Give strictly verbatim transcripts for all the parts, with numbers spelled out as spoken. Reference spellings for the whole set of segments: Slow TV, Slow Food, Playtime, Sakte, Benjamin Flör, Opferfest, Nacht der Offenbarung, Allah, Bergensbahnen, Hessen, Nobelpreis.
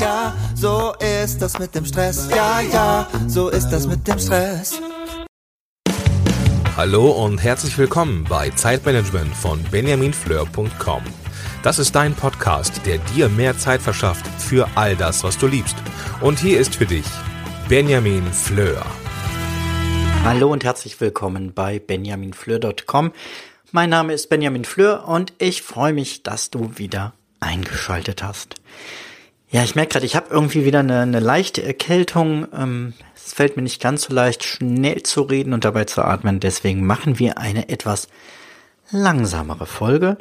ja, so ist das mit dem Stress. Ja, ja, so ist das mit dem Stress. Hallo und herzlich willkommen bei Zeitmanagement von benjamin flör punkt com. Das ist dein Podcast, der dir mehr Zeit verschafft für all das, was du liebst. Und hier ist für dich Benjamin Flör. Hallo und herzlich willkommen bei benjamin flör punkt com. Mein Name ist Benjamin Flör und ich freue mich, dass du wieder eingeschaltet hast. Ja, ich merke gerade, ich habe irgendwie wieder eine, eine leichte Erkältung. Ähm, es fällt mir nicht ganz so leicht, schnell zu reden und dabei zu atmen. Deswegen machen wir eine etwas langsamere Folge.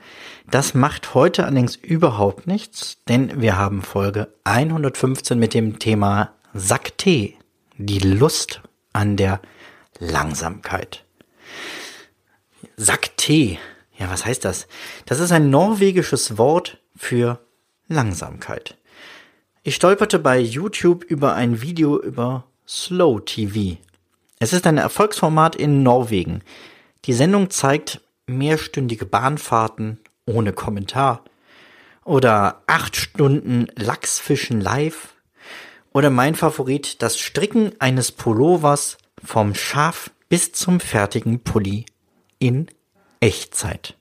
Das macht heute allerdings überhaupt nichts, denn wir haben Folge hundertfünfzehn mit dem Thema Sakte, die Lust an der Langsamkeit. Sakte, ja, was heißt das? Das ist ein norwegisches Wort für Langsamkeit. Ich stolperte bei YouTube über ein Video über Slow T V. Es ist ein Erfolgsformat in Norwegen. Die Sendung zeigt mehrstündige Bahnfahrten ohne Kommentar oder acht Stunden Lachsfischen live oder mein Favorit, das Stricken eines Pullovers vom Schaf bis zum fertigen Pulli in Echtzeit.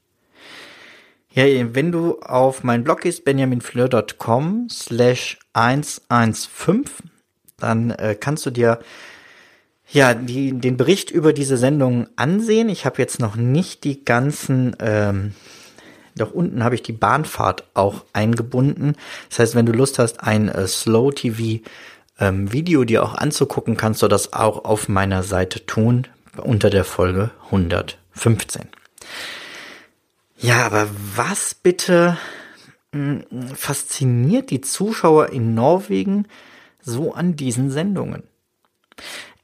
Ja, wenn du auf meinen Blog gehst, benjaminfleur.com slash 115, dann äh, kannst du dir ja, die, den Bericht über diese Sendung ansehen. Ich habe jetzt noch nicht die ganzen, ähm, doch unten habe ich die Bahnfahrt auch eingebunden. Das heißt, wenn du Lust hast, ein äh, Slow T V ähm, Video dir auch anzugucken, kannst du das auch auf meiner Seite tun, unter der Folge hundertfünfzehn. Ja, aber was bitte mh, fasziniert die Zuschauer in Norwegen so an diesen Sendungen?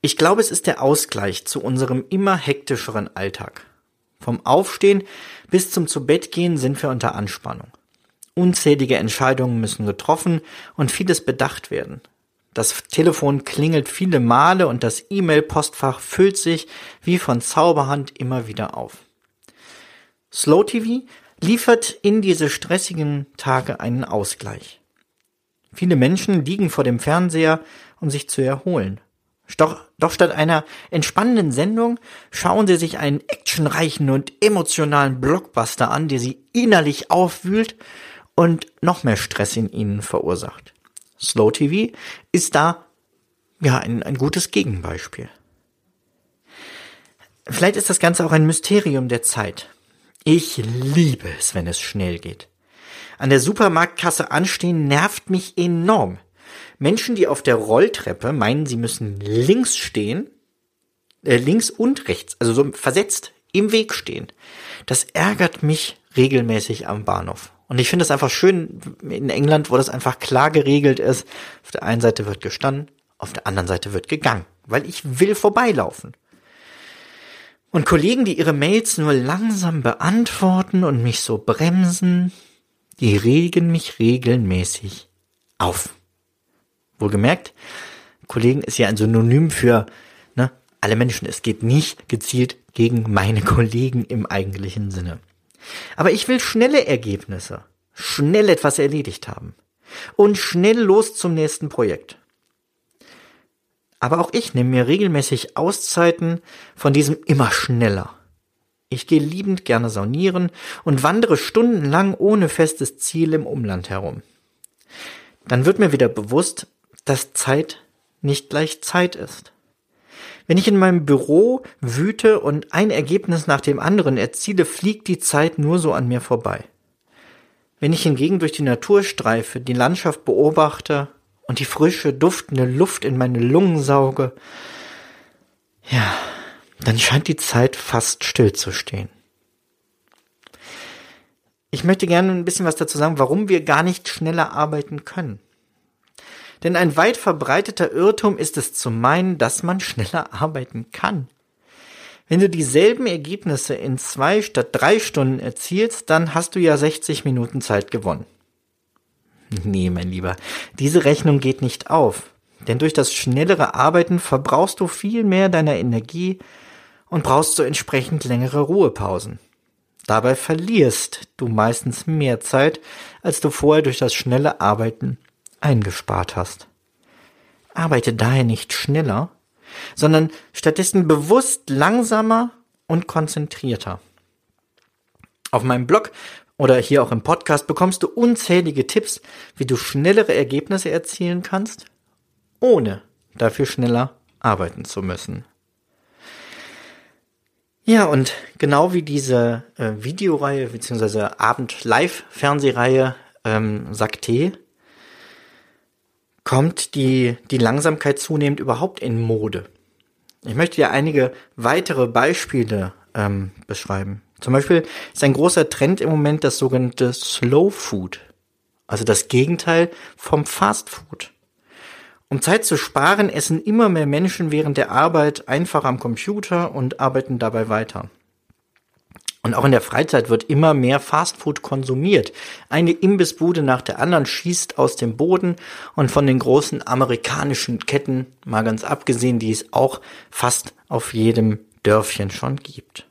Ich glaube, es ist der Ausgleich zu unserem immer hektischeren Alltag. Vom Aufstehen bis zum Zubettgehen sind wir unter Anspannung. Unzählige Entscheidungen müssen getroffen und vieles bedacht werden. Das Telefon klingelt viele Male und das E-Mail-Postfach füllt sich wie von Zauberhand immer wieder auf. Slow T V liefert in diese stressigen Tage einen Ausgleich. Viele Menschen liegen vor dem Fernseher, um sich zu erholen. Doch, doch statt einer entspannenden Sendung schauen sie sich einen actionreichen und emotionalen Blockbuster an, der sie innerlich aufwühlt und noch mehr Stress in ihnen verursacht. Slow T V ist da ja ein, ein gutes Gegenbeispiel. Vielleicht ist das Ganze auch ein Mysterium der Zeit. Ich liebe es, wenn es schnell geht. An der Supermarktkasse anstehen nervt mich enorm. Menschen, die auf der Rolltreppe meinen, sie müssen links stehen, äh, links und rechts, also so versetzt im Weg stehen. Das ärgert mich regelmäßig am Bahnhof. Und ich finde es einfach schön in England, wo das einfach klar geregelt ist. Auf der einen Seite wird gestanden, auf der anderen Seite wird gegangen, weil ich will vorbeilaufen. Und Kollegen, die ihre Mails nur langsam beantworten und mich so bremsen, die regen mich regelmäßig auf. Wohlgemerkt, Kollegen ist ja ein Synonym für ne, alle Menschen. Es geht nicht gezielt gegen meine Kollegen im eigentlichen Sinne. Aber ich will schnelle Ergebnisse, schnell etwas erledigt haben und schnell los zum nächsten Projekt. Aber auch ich nehme mir regelmäßig Auszeiten von diesem immer schneller. Ich gehe liebend gerne saunieren und wandere stundenlang ohne festes Ziel im Umland herum. Dann wird mir wieder bewusst, dass Zeit nicht gleich Zeit ist. Wenn ich in meinem Büro wüte und ein Ergebnis nach dem anderen erziele, fliegt die Zeit nur so an mir vorbei. Wenn ich hingegen durch die Natur streife, die Landschaft beobachte und die frische, duftende Luft in meine Lungen sauge, ja, dann scheint die Zeit fast stillzustehen. Ich möchte gerne ein bisschen was dazu sagen, warum wir gar nicht schneller arbeiten können. Denn ein weit verbreiteter Irrtum ist es zu meinen, dass man schneller arbeiten kann. Wenn du dieselben Ergebnisse in zwei statt drei Stunden erzielst, dann hast du ja sechzig Minuten Zeit gewonnen. Nee, mein Lieber, diese Rechnung geht nicht auf. Denn durch das schnellere Arbeiten verbrauchst du viel mehr deiner Energie und brauchst so entsprechend längere Ruhepausen. Dabei verlierst du meistens mehr Zeit, als du vorher durch das schnelle Arbeiten eingespart hast. Arbeite daher nicht schneller, sondern stattdessen bewusst langsamer und konzentrierter. Auf meinem Blog oder hier auch im Podcast bekommst du unzählige Tipps, wie du schnellere Ergebnisse erzielen kannst, ohne dafür schneller arbeiten zu müssen. Ja, und genau wie diese äh, Videoreihe bzw. Abend-Live-Fernsehreihe ähm, Sakte kommt die, die Langsamkeit zunehmend überhaupt in Mode. Ich möchte dir einige weitere Beispiele ähm, beschreiben. Zum Beispiel ist ein großer Trend im Moment das sogenannte Slow Food, also das Gegenteil vom Fast Food. Um Zeit zu sparen, essen immer mehr Menschen während der Arbeit einfach am Computer und arbeiten dabei weiter. Und auch in der Freizeit wird immer mehr Fastfood konsumiert. Eine Imbissbude nach der anderen schießt aus dem Boden und von den großen amerikanischen Ketten, mal ganz abgesehen, die es auch fast auf jedem Dörfchen schon gibt.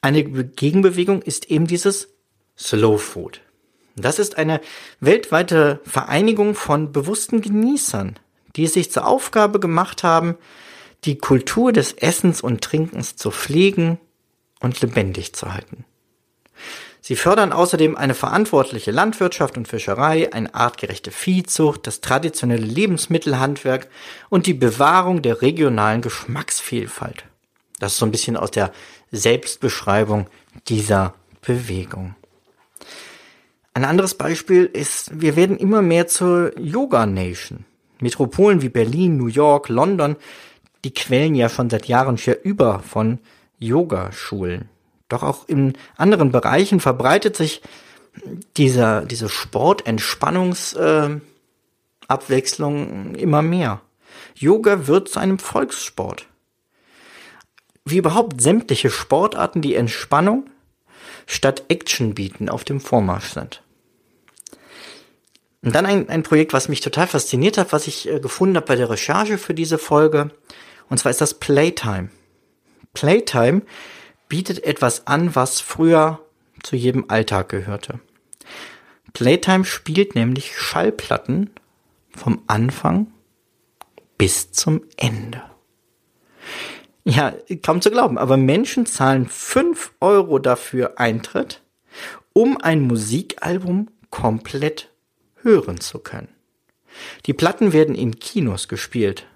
Eine Gegenbewegung ist eben dieses Slow Food. Das ist eine weltweite Vereinigung von bewussten Genießern, die es sich zur Aufgabe gemacht haben, die Kultur des Essens und Trinkens zu pflegen und lebendig zu halten. Sie fördern außerdem eine verantwortliche Landwirtschaft und Fischerei, eine artgerechte Viehzucht, das traditionelle Lebensmittelhandwerk und die Bewahrung der regionalen Geschmacksvielfalt. Das ist so ein bisschen aus der Selbstbeschreibung dieser Bewegung. Ein anderes Beispiel ist, wir werden immer mehr zur Yoga-Nation. Metropolen wie Berlin, New York, London, die quellen ja schon seit Jahren schier über von Yogaschulen. Doch auch in anderen Bereichen verbreitet sich dieser, diese Sport-Entspannungsabwechslung äh, immer mehr. Yoga wird zu einem Volkssport. Wie überhaupt sämtliche Sportarten, die Entspannung statt Action bieten, auf dem Vormarsch sind. Und dann ein, ein Projekt, was mich total fasziniert hat, was ich äh, gefunden habe bei der Recherche für diese Folge. Und zwar ist das Playtime. Playtime bietet etwas an, was früher zu jedem Alltag gehörte. Playtime spielt nämlich Schallplatten vom Anfang bis zum Ende. Ja, kaum zu glauben, aber Menschen zahlen fünf Euro dafür Eintritt, um ein Musikalbum komplett hören zu können. Die Platten werden in Kinos gespielt.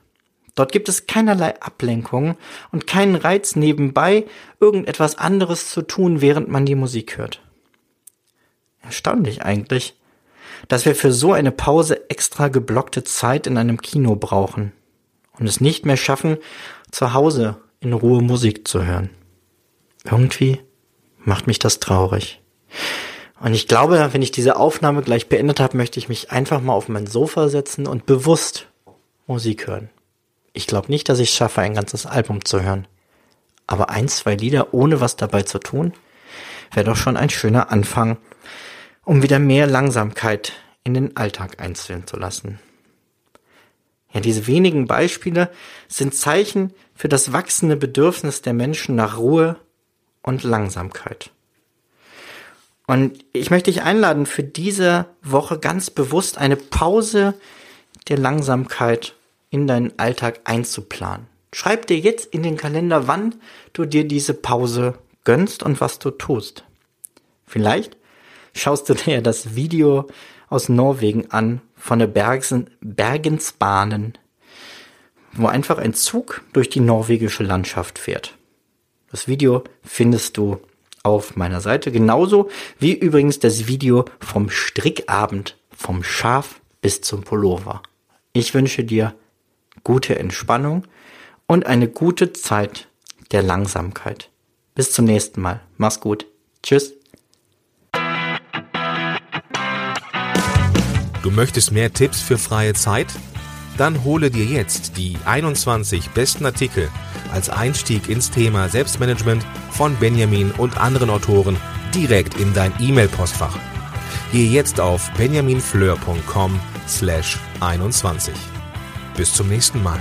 Dort gibt es keinerlei Ablenkungen und keinen Reiz nebenbei, irgendetwas anderes zu tun, während man die Musik hört. Erstaunlich eigentlich, dass wir für so eine Pause extra geblockte Zeit in einem Kino brauchen und es nicht mehr schaffen, zu Hause in Ruhe Musik zu hören. Irgendwie macht mich das traurig. Und ich glaube, wenn ich diese Aufnahme gleich beendet habe, möchte ich mich einfach mal auf mein Sofa setzen und bewusst Musik hören. Ich glaube nicht, dass ich es schaffe, ein ganzes Album zu hören. Aber ein, zwei Lieder ohne was dabei zu tun, wäre doch schon ein schöner Anfang, um wieder mehr Langsamkeit in den Alltag einstellen zu lassen. Ja, diese wenigen Beispiele sind Zeichen für das wachsende Bedürfnis der Menschen nach Ruhe und Langsamkeit. Und ich möchte dich einladen, für diese Woche ganz bewusst eine Pause der Langsamkeit in deinen Alltag einzuplanen. Schreib dir jetzt in den Kalender, wann du dir diese Pause gönnst und was du tust. Vielleicht schaust du dir das Video aus Norwegen an von der Bergsen- Bergensbahnen, wo einfach ein Zug durch die norwegische Landschaft fährt. Das Video findest du auf meiner Seite, genauso wie übrigens das Video vom Strickabend, vom Schaf bis zum Pullover. Ich wünsche dir gute Entspannung und eine gute Zeit der Langsamkeit. Bis zum nächsten Mal. Mach's gut. Tschüss. Du möchtest mehr Tipps für freie Zeit? Dann hole dir jetzt die einundzwanzig besten Artikel als Einstieg ins Thema Selbstmanagement von Benjamin und anderen Autoren direkt in dein E-Mail-Postfach. Gehe jetzt auf benjaminfleur punkt com slash einundzwanzig. Bis zum nächsten Mal.